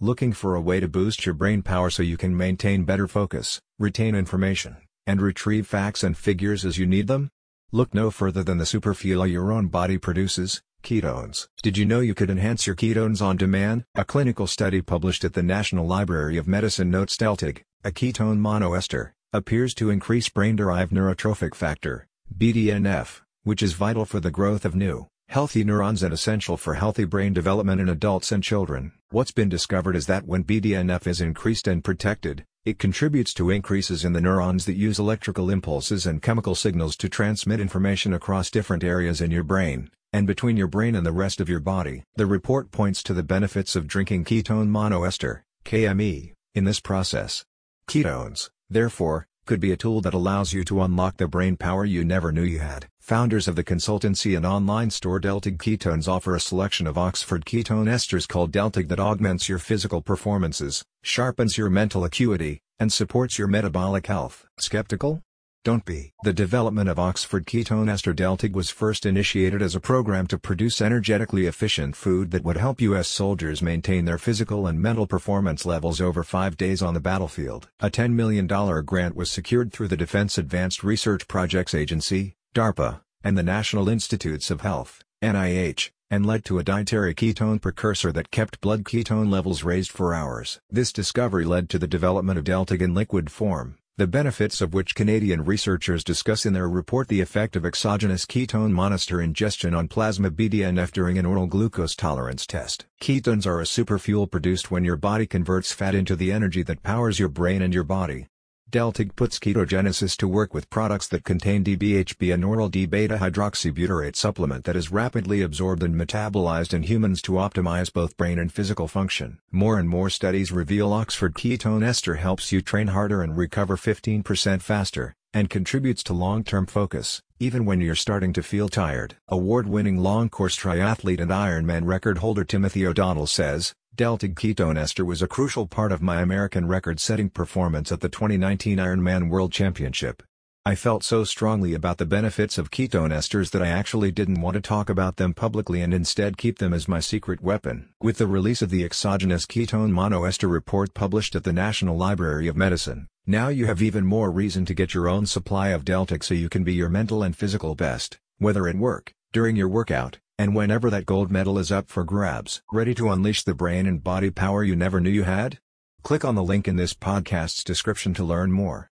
Looking for a way to boost your brain power so you can maintain better focus, retain information, and retrieve facts and figures as you need them? Look no further than the superfuel your own body produces, ketones. Did you know you could enhance your ketones on demand? A clinical study published at the National Library of Medicine notes Deltig, a ketone monoester, appears to increase brain-derived neurotrophic factor, BDNF, which is vital for the growth of new, healthy neurons and essential for healthy brain development in adults and children. What's been discovered is that when BDNF is increased and protected, it contributes to increases in the neurons that use electrical impulses and chemical signals to transmit information across different areas in your brain, and between your brain and the rest of your body. The report points to the benefits of drinking ketone monoester, KME, in this process. Ketones, therefore, could be a tool that allows you to unlock the brain power you never knew you had. Founders of the consultancy and online store DeltaG Ketones offer a selection of Oxford Ketone Esters called DeltaG that augments your physical performances, sharpens your mental acuity, and supports your metabolic health. Skeptical? Don't be. The development of Oxford Ketone Ester DeltaG was first initiated as a program to produce energetically efficient food that would help U.S. soldiers maintain their physical and mental performance levels over 5 days on the battlefield. A $10 million grant was secured through the Defense Advanced Research Projects Agency, DARPA, and the National Institutes of Health, NIH, and led to a dietary ketone precursor that kept blood ketone levels raised for hours. This discovery led to the development of DeltaG in liquid form, the benefits of which Canadian researchers discuss in their report. The effect of exogenous ketone monoester ingestion on plasma BDNF during an oral glucose tolerance test. Ketones are a superfuel produced when your body converts fat into the energy that powers your brain and your body. DeltaG puts ketogenesis to work with products that contain DBHB, an oral D-beta hydroxybutyrate supplement that is rapidly absorbed and metabolized in humans to optimize both brain and physical function. More and more studies reveal Oxford Ketone Ester helps you train harder and recover 15% faster, and contributes to long-term focus, even when you're starting to feel tired. Award-winning long-course triathlete and Ironman record holder Timothy O'Donnell says, DeltaG Ketone Ester was a crucial part of my American record-setting performance at the 2019 Ironman World Championship. I felt so strongly about the benefits of ketone esters that I actually didn't want to talk about them publicly and instead keep them as my secret weapon. With the release of the exogenous ketone monoester report published at the National Library of Medicine, now you have even more reason to get your own supply of DeltaG so you can be your mental and physical best, whether at work, during your workout, and whenever that gold medal is up for grabs. Ready to unleash the brain and body power you never knew you had? Click on the link in this podcast's description to learn more.